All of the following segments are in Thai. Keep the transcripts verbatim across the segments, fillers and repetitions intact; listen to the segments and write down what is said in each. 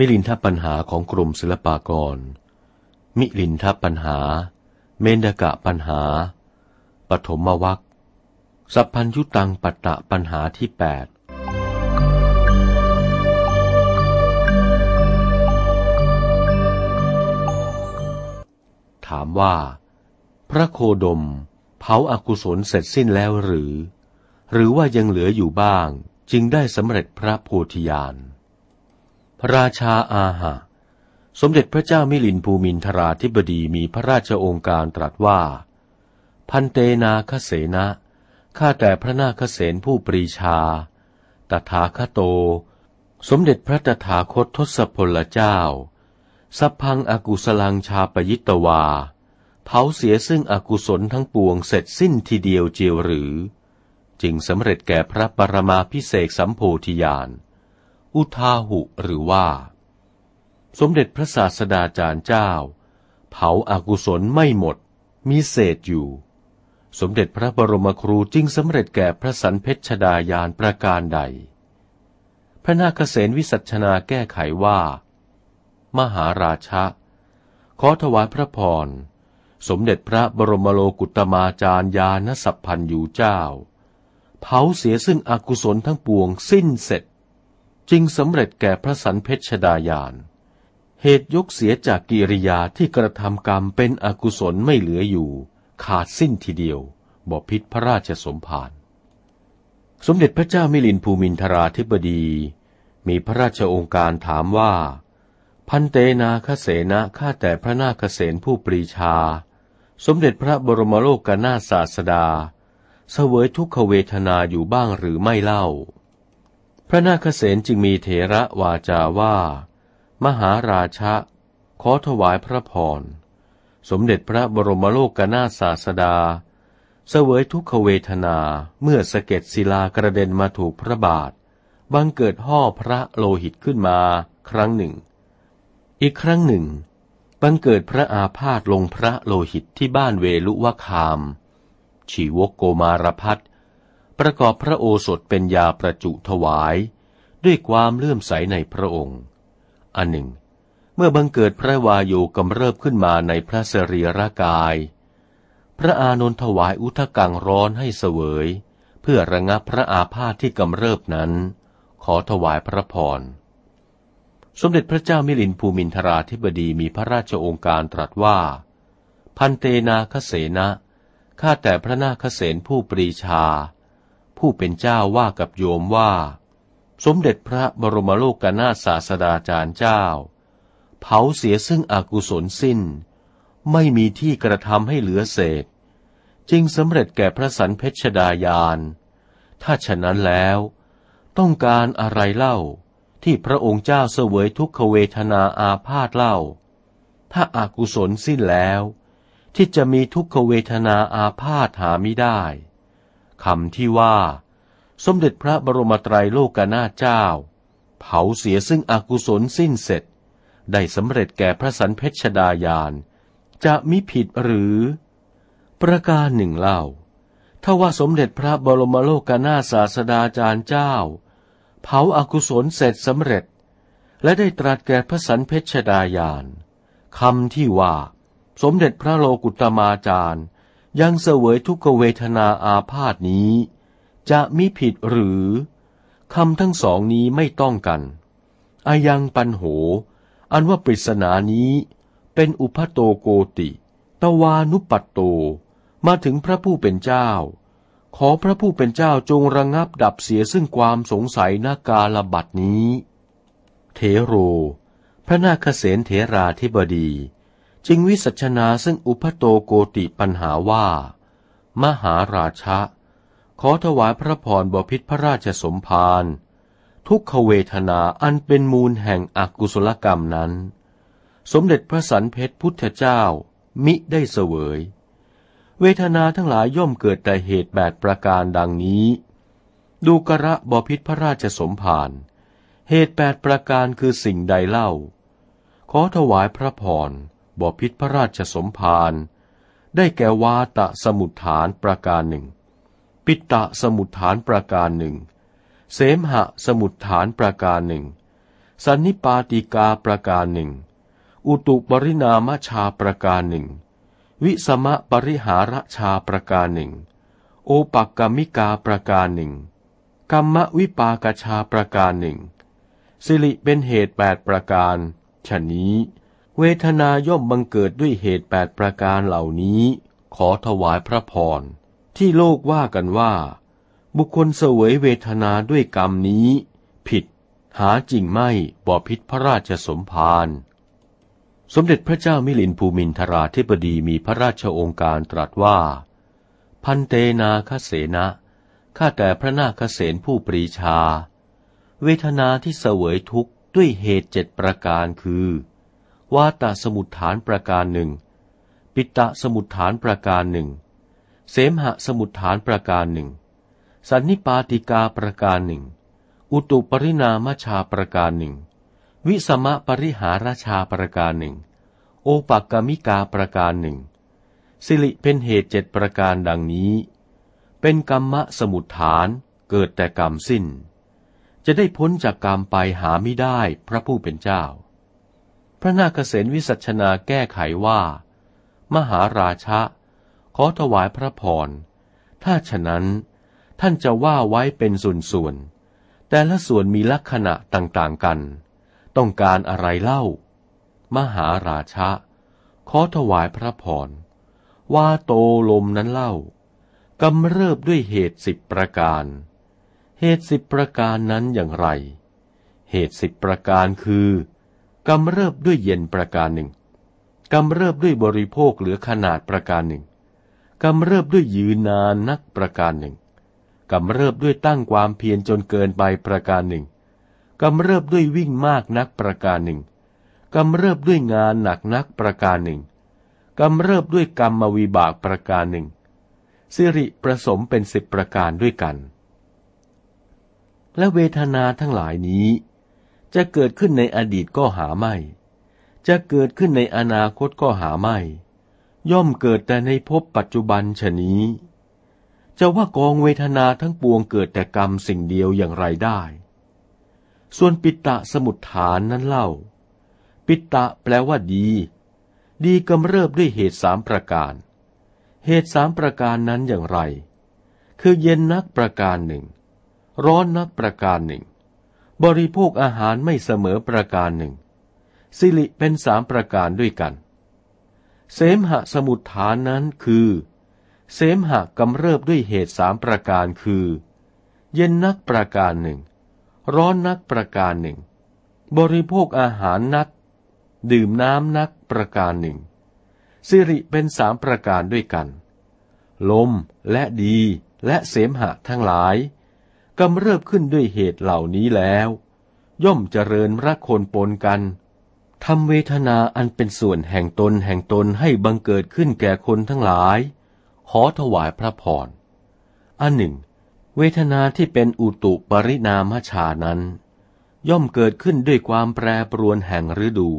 มิลินทปัญหาของกรมศิลปากรมิลินทปัญหาเมนกะปัญหาปฐมวรรคสัพพัญญุตังปัตตะปัญหาที่แปดถามว่าพระโคดมเผาอกุศลเสร็จสิ้นแล้วหรือหรือว่ายังเหลืออยู่บ้างจึงได้สำเร็จพระโพธิญาณราชาอาหะสมเด็จพระเจ้ามิลินภูมินทราธิบดีมีพระราชโองการตรัสว่าพันเตนาคเสนะข้าแต่พระนาคเสนผู้ปรีชาตถาคโตสมเด็จพระตถาคตทศพลเจ้าสัพพังอกุศลังชาปยิตวาเผาเสียซึ่งอกุศลทั้งปวงเสร็จสิ้นทีเดียวเจียวหรือจึงสำเร็จแก่พระปรมาภิเษกสัมโพธิญาณอุทาหุหรือว่าสมเด็จพระศาสดาจารย์เจ้าเผาอกุศลไม่หมดมีเศษอยู่สมเด็จพระบรมครูจึงสำเร็จแก่พระสันเพชชดาญาณประการใดพระนาคเสนวิสัชนาแก้ไขว่ามหาราชะขอถวายพระพรสมเด็จพระบรมโลกุตมาจารย์ญาณสัพพัญญูเจ้าเผาเสียซึ่งอกุศลทั้งปวงสิ้นเสร็จจึงสำเร็จแก่พระสันเพชชดาญาณเหตุยกเสียจากกิริยาที่กระทำกรรมเป็นอกุศลไม่เหลืออยู่ขาดสิ้นทีเดียวบพิตรพระราชสมภารสมเด็จพระเจ้ามิลินภูมินทราธิบดีมีพระราชโองการถามว่าพันเตนาคเสนะข้าแต่พระนาคเสนผู้ปรีชาสมเด็จพระบรมโลกนาถศาสดาเสวยทุกขเวทนาอยู่บ้างหรือไม่เล่าพระนาคเสนจึงมีเถระวาจาว่ามหาราชะขอถวายพระพรสมเด็จพระบรมโลกนาถศาสดาเสวยทุกขเวทนาเมื่อสะเก็ดศิลากระเด็นมาถูกพระบาทบังเกิดห่อพระโลหิตขึ้นมาครั้งหนึ่งอีกครั้งหนึ่งบังเกิดพระอาพาธลงพระโลหิตที่บ้านเวลุวคามชีวกโกมารพัฒน์ประกอบพระโอสถเป็นยาประจุถวายด้วยความเลื่อมใสในพระองค์อันหนึ่งเมื่อบังเกิดพระวายโยกำเริบขึ้นมาในพระสรีระกายพระอานนท์ถวายอุทกังร้อนให้เสวยเพื่อระงับพระอาพาธที่กำเริบนั้นขอถวายพระพรสมเด็จพระเจ้ามิลินภูมินทราธิบดีมีพระราชโองการตรัสว่าพันเตนาคเสนะข้าแต่พระนาคเสนผู้ปรีชาผู้เป็นเจ้าว่ากับโยมว่าสมเด็จพระบรมโลกนาถศาสดาจารย์เจ้าเผาเสียซึ่งอกุศลสิ้นไม่มีที่กระทำให้เหลือเศษจึงสำเร็จแก่พระสันเพชชดาญาณถ้าฉะนั้นแล้วต้องการอะไรเล่าที่พระองค์เจ้าเสวยทุกขเวทนาอาพาธเล่าถ้าอากุศลสิ้นแล้วที่จะมีทุกขเวทนาอาพาธหามิได้คำที่ว่าสมเด็จพระบรมไตรโลกนาถเจ้าเผาเสียซึ่งอกุศลสิ้นเสร็จได้สำเร็จแก่พระสันเพชชดาญาณจะมิผิดหรือประการหนึ่งเล่าถ้าว่าสมเด็จพระบรมโลกนาถศาสดาจารย์เจ้าเผาอกุศลเสร็จสำเร็จและได้ตรัสแก่พระสันเพชชดาญาณคำที่ว่าสมเด็จพระโลกุตมาจารย์ยังเสวยทุกขเวทนาอาพาธนี้จะมิผิดหรือคำทั้งสองนี้ไม่ต้องกันอายังปัญโหอันว่าปริศนานี้เป็นอุพโตโกติตวานุปัตโตมาถึงพระผู้เป็นเจ้าขอพระผู้เป็นเจ้าจงระงับดับเสียซึ่งความสงสัยณกาลบัดนี้เถโรพระนาคเสนเถราธิบดีจึงวิสัชนาซึ่งอุพโตโกติปัญหาว่ามหาราชะขอถวายพระพรบพิตรพระราชสมภารทุกขเวทนาอันเป็นมูลแห่งอกุศลกรรมนั้นสมเด็จพระสันเพชพุทธเจ้ามิได้เสวยเวทนาทั้งหลายย่อมเกิดแต่เหตุแปดประการดังนี้ดูกระบพิตรพระราชสมภารเหตุแปดประการคือสิ่งใดเล่าขอถวายพระพรบพิตรพระราชสมภารได้แก่วาตะสมุทฐานประการหนึ่งปิตตะสมุทฐานประการหนึ่งเสมหะสมุทฐานประการหนึ่ง สันนิปาติกาประการหนึ่งอุตุปริณามชาประการหนึ่งวิสมะปริหารชาประการหนึ่งโอปักกมิกาประการหนึ่งกัมมวิปากชาประการหนึ่งสิริเป็นเหตุแปดประการฉะนี้เวทนาย่อมบังเกิดด้วยเหตุแปดประการเหล่านี้ขอถวายพระพรที่โลกว่ากันว่าบุคคลเสวยเวทนาด้วยกรรมนี้ผิดหาจริงไม่บ่พิษพระราชสมภารสมเด็จพระเจ้ามิลินภูมินทราธิบดีมีพระราชโองการตรัสว่าพันเตนาคเสนะข้าแต่พระนาคเสนผู้ปรีชาเวทนาที่เสวยทุกข์ด้วยเหตุเจ็ดประการคือวาตสมุทฐานประการหนึ่งปิตะสมุทฐานประการหนึ่งเสมหะสมุทฐานประการหนึ่งสันนิปาติกาประการหนึ่งอุตุปริณามชาประการหนึ่งวิสมะปริหารชาประการหนึ่งโอปักกมิกาประการหนึ่งสิริเป็นเหตุเจ็ดประการดังนี้เป็นกรรมะสมุทฐานเกิดแต่กรรมสิ้นจะได้พ้นจากกรรมไปหาไม่ได้พระผู้เป็นเจ้าพระนาคเสนวิสัชนาแก้ไขว่ามหาราชะขอถวายพระพรถ้าฉะนั้นท่านจะว่าไว้เป็นส่วนๆแต่ละส่วนมีลักษณะต่างๆกันต้องการอะไรเล่ามหาราชะขอถวายพระพรว่าโตลมนั้นเล่ากำเริบด้วยเหตุสิบประการเหตุสิบประการนั้นอย่างไรเหตุสิบประการคือกำเริบด้วยเย็นประการหนึ่งกำเริบด้วยบริโภคเหลือขนาดประการหนึ่งกำเริบด้วยยืนนานนักประการหนึ่งกำเริบด้วยตั้งความเพียรจนเกินไปประการหนึ่งกำเริบด้วยวิ่งมากนักประการหนึ่งกำเริบด้วยงานหนักนักประการหนึ่งกำเริบด้วยกรรมวิบากประการหนึ่งสิริประสมเป็นสิบประการด้วยกันและเวทนาทั้งหลายนี้จะเกิดขึ้นในอดีตก็หาไม่จะเกิดขึ้นในอนาคตก็หาไม่ย่อมเกิดแต่ในภพปัจจุบันฉะนี้จะว่ากองเวทนาทั้งปวงเกิดแต่กรรมสิ่งเดียวอย่างไรได้ส่วนปิตะสมุทฐานนั้นเล่าปิตะแปลว่าดีดีกำเริบด้วยเหตุสามประการเหตุสามประการนั้นอย่างไรคือเย็นนักประการหนึ่งร้อนนักประการหนึ่งบริโภคอาหารไม่เสมอประการหนึ่งสิริเป็นสามประการด้วยกันเสมหะสมุทฐานนั้นคือเสมหะกำเริบด้วยเหตุสามประการคือเย็นนักประการหนึ่งร้อนนักประการหนึ่งบริโภคอาหารนักดื่มน้ำนักประการหนึ่งสิริเป็นสามประการด้วยกันลมและดีและเสมหะทั้งหลายกำเริบขึ้นด้วยเหตุเหล่านี้แล้วย่อมเจริญรักคนปนกันทำเวทนาอันเป็นส่วนแห่งตนแห่งตนให้บังเกิดขึ้นแก่คนทั้งหลายขอถวายพระพรอันหนึ่งเวทนาที่เป็นอุตุปริณามชานั้นย่อมเกิดขึ้นด้วยความแปรปรวนแห่งฤดู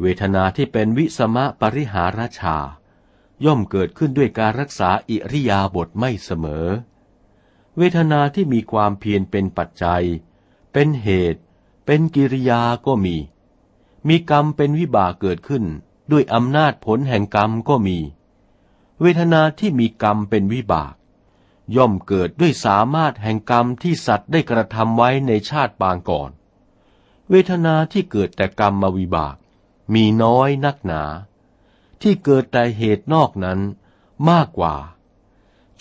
เวทนาที่เป็นวิสมะปริหารชาย่อมเกิดขึ้นด้วยการรักษาอิริยาบถไม่เสมอเวทนาที่มีความเพียรเป็นปัจจัยเป็นเหตุเป็นกิริยาก็มีมีกรรมเป็นวิบากเกิดขึ้นด้วยอำนาจผลแห่งกรรมก็มีเวทนาที่มีกรรมเป็นวิบากย่อมเกิดด้วยสามารถแห่งกรรมที่สัตว์ได้กระทำไว้ในชาติปางก่อนเวทนาที่เกิดแต่กรรมวิบากมีน้อยนักหนาที่เกิดแต่เหตุนอกนั้นมากกว่า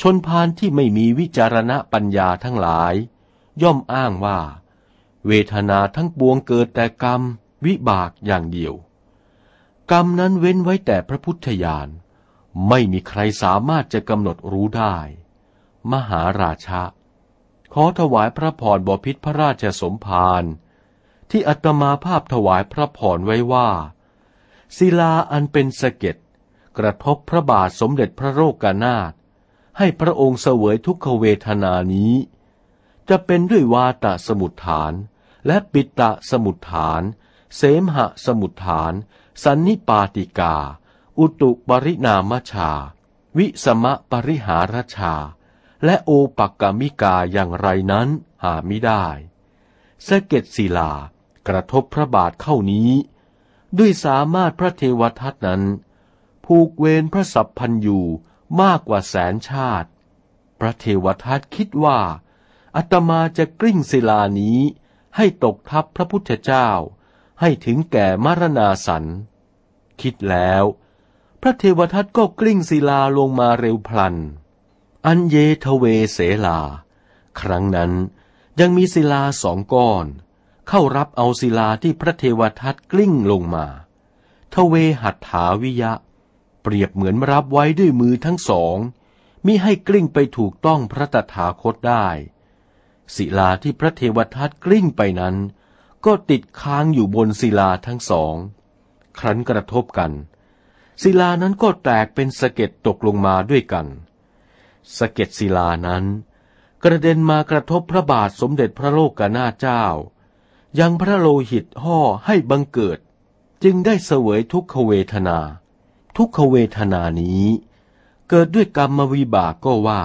ชนพาลที่ไม่มีวิจารณปัญญาทั้งหลายย่อมอ้างว่าเวทนาทั้งปวงเกิดแต่กรรมวิบากอย่างเดียวกรรมนั้นเว้นไว้แต่พระพุทธญาณไม่มีใครสามารถจะกำหนดรู้ได้มหาราชะขอถวายพระพรบพิษพระราชสมภารที่อัตมาภาพถวายพระพรไว้ว่าศิลาอันเป็นสะเก็ดกระทบพระบาทสมเด็จพระโลกนาถให้พระองค์เสวยทุกขเวทนานี้จะเป็นด้วยวาตสมุทฐานและปิตะสมุทฐานเสมหะสมุทฐานสันนิปาติกาอุตุปริณามชาวิสมะปริหารชาและโอปักกมิกาอย่างไรนั้นหาไม่ได้สะเก็ดศิลา กระทบพระบาทเข้านี้ด้วยสามารถพระเทวทัตนั้นผูกเวรพระสัพพัญญูมากกว่าแสนชาติพระเทวทัตคิดว่าอาตมาจะกลิ้งศิลานี้ให้ตกทับพระพุทธเจ้าให้ถึงแก่มรณาสันคิดแล้วพระเทวทัตก็กลิ้งศิลาลงมาเร็วพลันอันเยทเวเสลาครั้งนั้นยังมีศิลาสองก้อนเข้ารับเอาศิลาที่พระเทวทัตกลิ้งลงมาทเวหัตถาวิยะเปรียบเหมือนรับไว้ด้วยมือทั้งสองมิให้กลิ้งไปถูกต้องพระตถาคตได้ศิลาที่พระเทวทัตกลิ้งไปนั้นก็ติดค้างอยู่บนศิลาทั้งสองครั้นกระทบกันศิลานั้นก็แตกเป็นสะเก็ดตกลงมาด้วยกันสะเก็ดศิลานั้นกระเด็นมากระทบพระบาทสมเด็จพระโลกนาถเจ้ายังพระโลหิตห่อให้บังเกิดจึงได้เสวยทุกขเวทนาทุกขเวทนานี้เกิดด้วยกรรมวิบากก็ว่า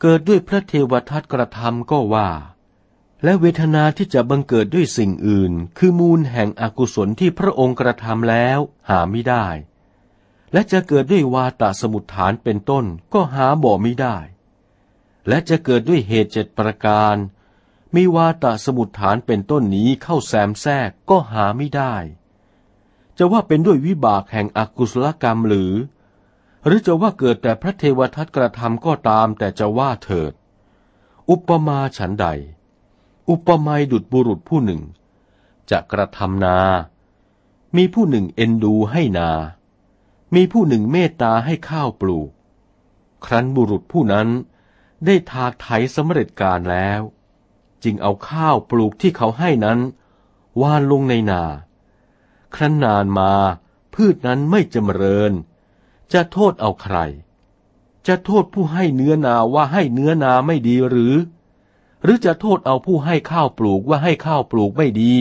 เกิดด้วยพระเทวทัตกระทำก็ว่าและเวทนาที่จะบังเกิดด้วยสิ่งอื่นคือมูลแห่งอกุศลที่พระองค์กระทำแล้วหาไม่ได้และจะเกิดด้วยวาตสมุฏฐานเป็นต้นก็หาบ่ไม่ได้และจะเกิดด้วยเหตุเจ็ดประการมีวาตสมุฏฐานเป็นต้นนี้เข้าแซมแทรกก็หาไม่ได้จะว่าเป็นด้วยวิบากแห่งอกุศลกรรมหรือหรือจะว่าเกิดแต่พระเทวทัตกระทำก็ตามแต่จะว่าเถิดอุปมาฉันใดอุปไมยดุจบุรุษผู้หนึ่งจะกระทำนามีผู้หนึ่งเอ็นดูให้นามีผู้หนึ่งเมตตาให้ข้าวปลูกครั้นบุรุษผู้นั้นได้ทากไถสำเร็จการแล้วจึงเอาข้าวปลูกที่เขาให้นั้นหว่านลงในนาครั้นนานมาพืชนั้นไม่เจริญจะโทษเอาใครจะโทษผู้ให้เนื้อนาว่าให้เนื้อนาไม่ดีหรือหรือจะโทษเอาผู้ให้ข้าวปลูกว่าให้ข้าวปลูกไม่ดี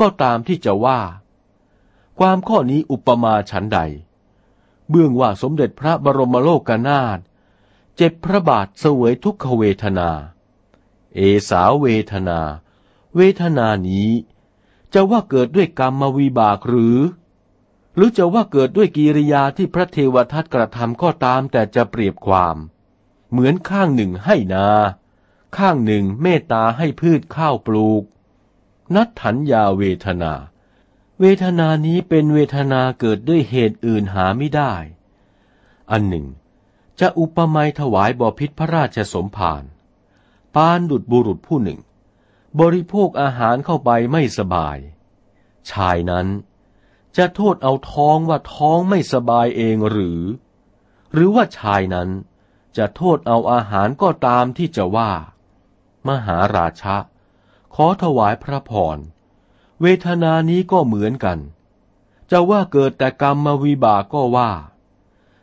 ก็ตามที่จะว่าความข้อนี้อุปมาฉันใดเบื้องว่าสมเด็จพระบรมโลกนาถเจ็บพระบาทเสวยทุกขเวทนาเอสาเวทนาเวทนานี้จะว่าเกิดด้วยกรรมวิบากหรือหรือจะว่าเกิดด้วยกิริยาที่พระเทวทัตกระทำก็ตามแต่จะเปรียบความเหมือนข้างหนึ่งให้นาข้างหนึ่งเมตตาให้พืชข้าวปลูกนัตถัญญาเวทนาเวทนานี้เป็นเวทนาเกิดด้วยเหตุอื่นหาไม่ได้อันหนึ่งจะอุปมาถวายบพิตรพระราชสมภารปานดุจบุรุษผู้หนึ่งบริโภคอาหารเข้าไปไม่สบายชายนั้นจะโทษเอาท้องว่าท้องไม่สบายเองหรือหรือว่าชายนั้นจะโทษเอาอาหารก็ตามที่จะว่ามหาราชะขอถวายพระพรเวทนานี้ก็เหมือนกันจะว่าเกิดแต่กรรมวิบากก็ว่า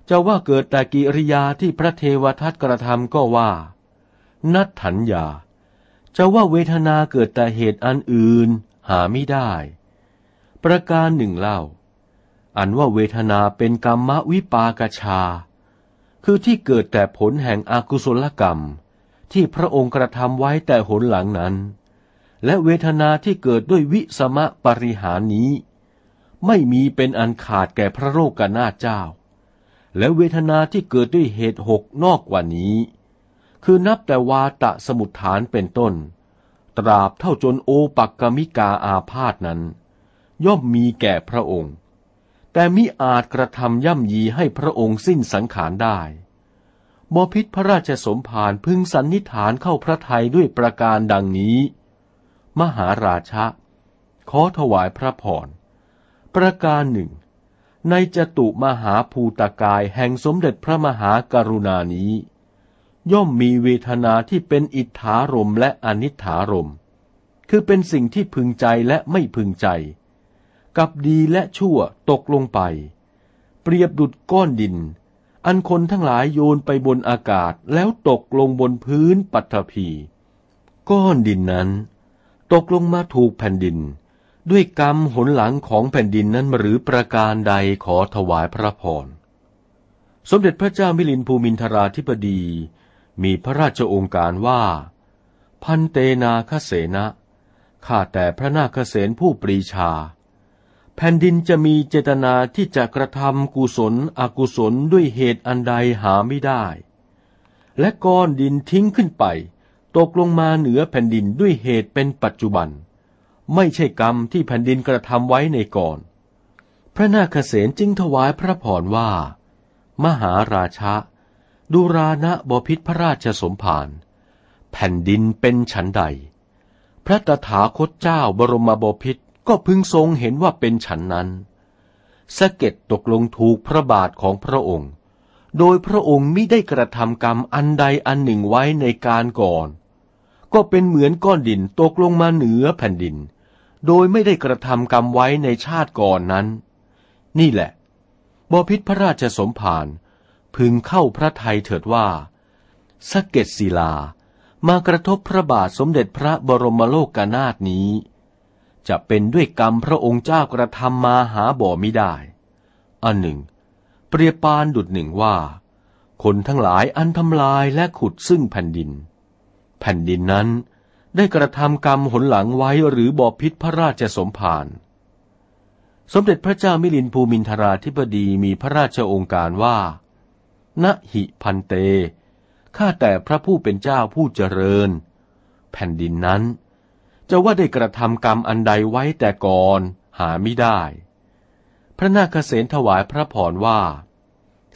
จะว่าเกิดแต่กิริยาที่พระเทวทัตกระทำก็ว่านัตถัญญาจะว่าเวทนาเกิดแต่เหตุอันอื่นหาไม่ได้ประการหนึ่งเล่าอันว่าเวทนาเป็นกรรมวิปากชาคือที่เกิดแต่ผลแห่งอกุศลกรรมที่พระองค์กระทำไว้แต่หนหลังนั้นและเวทนาที่เกิดด้วยวิสมะปริหานี้ไม่มีเป็นอันขาดแก่พระโลกนาถเจ้าและเวทนาที่เกิดด้วยเหตุหกนอกกว่านี้คือนับแต่วาตะสมุฏฐานเป็นต้นตราบเท่าจนโอปักกมิกาอาพาธนั้นย่อมมีแก่พระองค์แต่มิอาจกระทำย่ำยีให้พระองค์สิ้นสังขารได้บพิตรพระราชสมภารพึงสันนิษฐานเข้าพระทัยด้วยประการดังนี้มหาราชะขอถวายพระพรประการหนึ่งในจตุมหาภูตกายแห่งสมเด็จพระมหากรุณานี้ย่อมมีเวทนาที่เป็นอิทธารมและอนิทธารมคือเป็นสิ่งที่พึงใจและไม่พึงใจกับดีและชั่วตกลงไปเปรียบดุจก้อนดินอันคนทั้งหลายโยนไปบนอากาศแล้วตกลงบนพื้นปัทภีก้อนดินนั้นตกลงมาถูกแผ่นดินด้วยกรรมหนหลังของแผ่นดินนั้นหรือประการใดขอถวายพระพรสมเด็จพระเจ้ามิลินทภูมินทราธิปดีมีพระราชโองการว่าพันเตนาคเสนะ ข้าแต่พระนาคเสนผู้ปรีชาแผ่นดินจะมีเจตนาที่จะกระทำกุศลอกุศลด้วยเหตุอันใดหาไม่ได้และก้อนดินทิ้งขึ้นไปตกลงมาเหนือแผ่นดินด้วยเหตุเป็นปัจจุบันไม่ใช่กรรมที่แผ่นดินกระทำไว้ในก่อนพระนาคเสนจึงถวายพระพรว่ามหาราชะดุรานะบพิตรพระราชสมภารแผ่นดินเป็นฉันใดพระตถาคตเจ้าบรมบพิตรก็พึงทรงเห็นว่าเป็นฉันนั้นสะเก็ดตกลงถูกพระบาทของพระองค์โดยพระองค์มิได้กระทำกรรมอันใดอันหนึ่งไว้ในการก่อนก็เป็นเหมือนก้อนดินตกลงมาเหนือแผ่นดินโดยไม่ได้กระทำกรรมไว้ในชาติก่อนนั้นนี่แหละบพิตรพระราชสมภารพึงเข้าพระทัยเถิดว่าสะเก็ดศิลามากระทบพระบาทสมเด็จพระบรมโลกนาถนี้จะเป็นด้วยกรรมพระองค์เจ้ากระทำมาหาบ่มิได้อันหนึ่งเปรียบปานดุจหนึ่งว่าคนทั้งหลายอันทำลายและขุดซึ่งแผ่นดินแผ่นดินนั้นได้กระทำกรรมหนหลังไว้หรือบพิตรพระราชสมภารสมเด็จพระเจ้ามิลินภูมินทราธิบดีมีพระราชโองการว่านะหิพันเตข้าแต่พระผู้เป็นเจ้าผู้เจริญแผ่นดินนั้นจะว่าได้กระทำกรรมอันใดไว้แต่ก่อนหาไม่ได้พระนาคเสนถวายพระพรว่า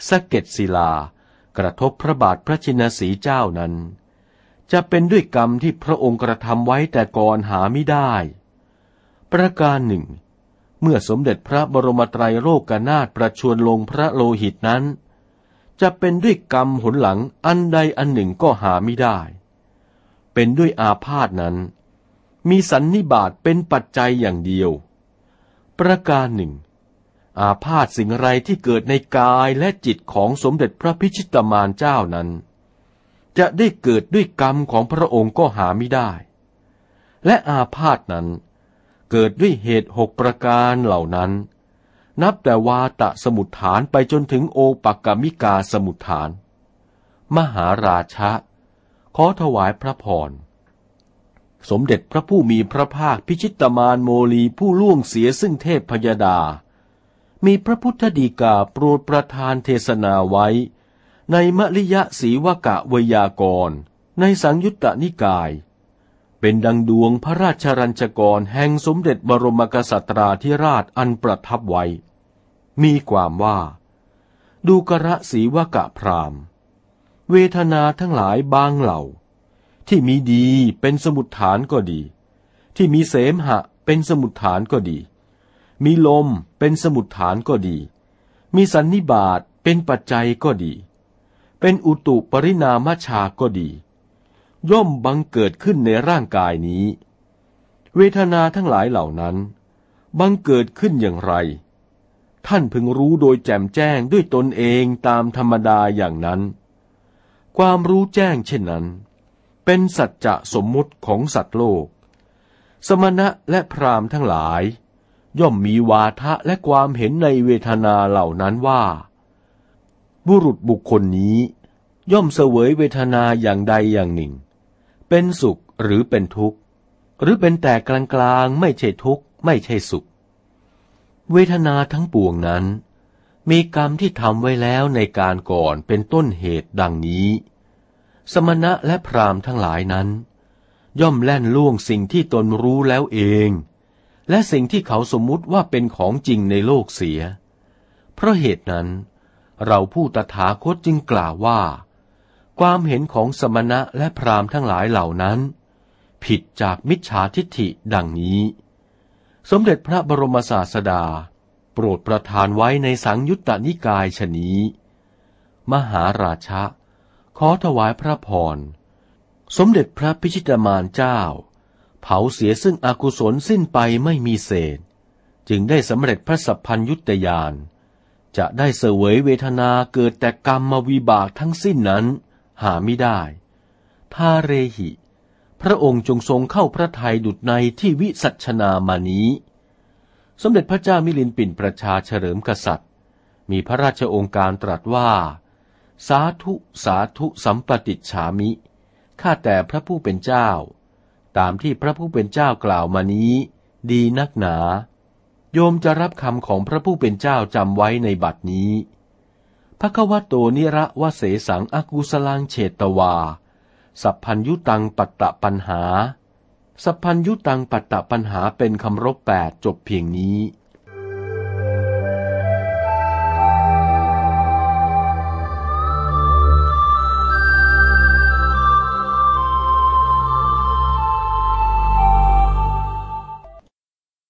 สะเก็ดศิลากระทบพระบาทพระชินสีห์เจ้านั้นจะเป็นด้วยกรรมที่พระองค์กระทำไว้แต่ก่อนหาไม่ได้ประการหนึ่งเมื่อสมเด็จพระบรมไตรโลกนาถประชวรลงพระโลหิตนั้นจะเป็นด้วยกรรมหนหลังอันใดอันหนึ่งก็หาไม่ได้เป็นด้วยอาพาธนั้นมีสันนิบาตเป็นปัจจัยอย่างเดียวประการหนึ่งอาพาธสิ่งไรที่เกิดในกายและจิตของสมเด็จพระพิชิตมารเจ้านั้นจะได้เกิดด้วยกรรมของพระองค์ก็หาไม่ได้และอาพาธนั้นเกิดด้วยเหตุหกประการเหล่านั้นนับแต่วาตะสมุฏฐานไปจนถึงโอปกมิกาสมุฏฐานมหาราชะขอถวายพระพรสมเด็จพระผู้มีพระภาคพิชิตมารโมลีผู้ล่วงเสียซึ่งเทพพยดามีพระพุทธดีกาโปรดประทานเทศนาไว้ในมลิยสีวกะวยากรในสังยุตตนิกายเป็นดังดวงพระราชรัญจกรแห่งสมเด็จบรมกษัตราธิราชอันประทับไว้มีความว่าดูกระสีวกะพรามเวทนาทั้งหลายบางเหล่าที่มีดีเป็นสมุฏฐานก็ดีที่มีเสมหะเป็นสมุฏฐานก็ดีมีลมเป็นสมุฏฐานก็ดีมีสันนิบาตเป็นปัจจัยก็ดีเป็นอุตุปริณามชาก็ดีย่อมบังเกิดขึ้นในร่างกายนี้เวทนาทั้งหลายเหล่านั้นบังเกิดขึ้นอย่างไรท่านพึงรู้โดยแจ่มแจ้งด้วยตนเองตามธรรมดาอย่างนั้นความรู้แจ้งเช่นนั้นเป็นสัจจะสมมุติของสัตว์โลกสมณะและพราหมณ์ทั้งหลายย่อมมีวาทะและความเห็นในเวทนาเหล่านั้นว่าบุรุษบุคคลนี้ย่อมเสวยเวทนาอย่างใดอย่างหนึ่งเป็นสุขหรือเป็นทุกข์หรือเป็นแต่กลางๆไม่ใช่ทุกข์ไม่ใช่สุขเวทนาทั้งปวงนั้นมีกรรมที่ทำไว้แล้วในการก่อนเป็นต้นเหตุดังนี้สมณะและพราหมณ์ทั้งหลายนั้นย่อมแล่นล่วงสิ่งที่ตนรู้แล้วเองและสิ่งที่เขาสมมุติว่าเป็นของจริงในโลกเสียเพราะเหตุนั้นเราผู้ตถาคตจึงกล่าวว่าความเห็นของสมณะและพราหมณ์ทั้งหลายเหล่านั้นผิดจากมิจฉาทิฏฐิดังนี้สมเด็จพระบรมศาสดาโปรดประทานไว้ในสังยุตตนิกายฉนี้มหาราชะขอถวายพระพรสมเด็จพระพิชิตมารเจ้าเผาเสียซึ่งอกุศลสิ้นไปไม่มีเศษจึงได้สำเร็จพระสัพพัญญุตญาณจะได้เสวยเวทนาเกิดแต่กรรมวิบากทั้งสิ้นนั้นหาไม่ได้ทาเรหิพระองค์จงทรงเข้าพระทัยดุจในที่วิสัชนามานี้สมเด็จพระเจ้ามิลินปิ่นประชาเฉลิมกษัตริย์มีพระราชโองการตรัสว่าสาธุสาธุสัมปติจฉามิข้าแต่พระผู้เป็นเจ้า ตามที่พระผู้เป็นเจ้ากล่าวมานี้ดีนักหนาโยมจะรับคำของพระผู้เป็นเจ้าจำไว้ในบัดนี้ภควโตนิระวะเสสังอกุสลังเฉตวาสัพพัญยุตังปัตตปัญหาสัพพัญยุตังปัตตปัญหาเป็นคำรบแปดจบเพียงนี้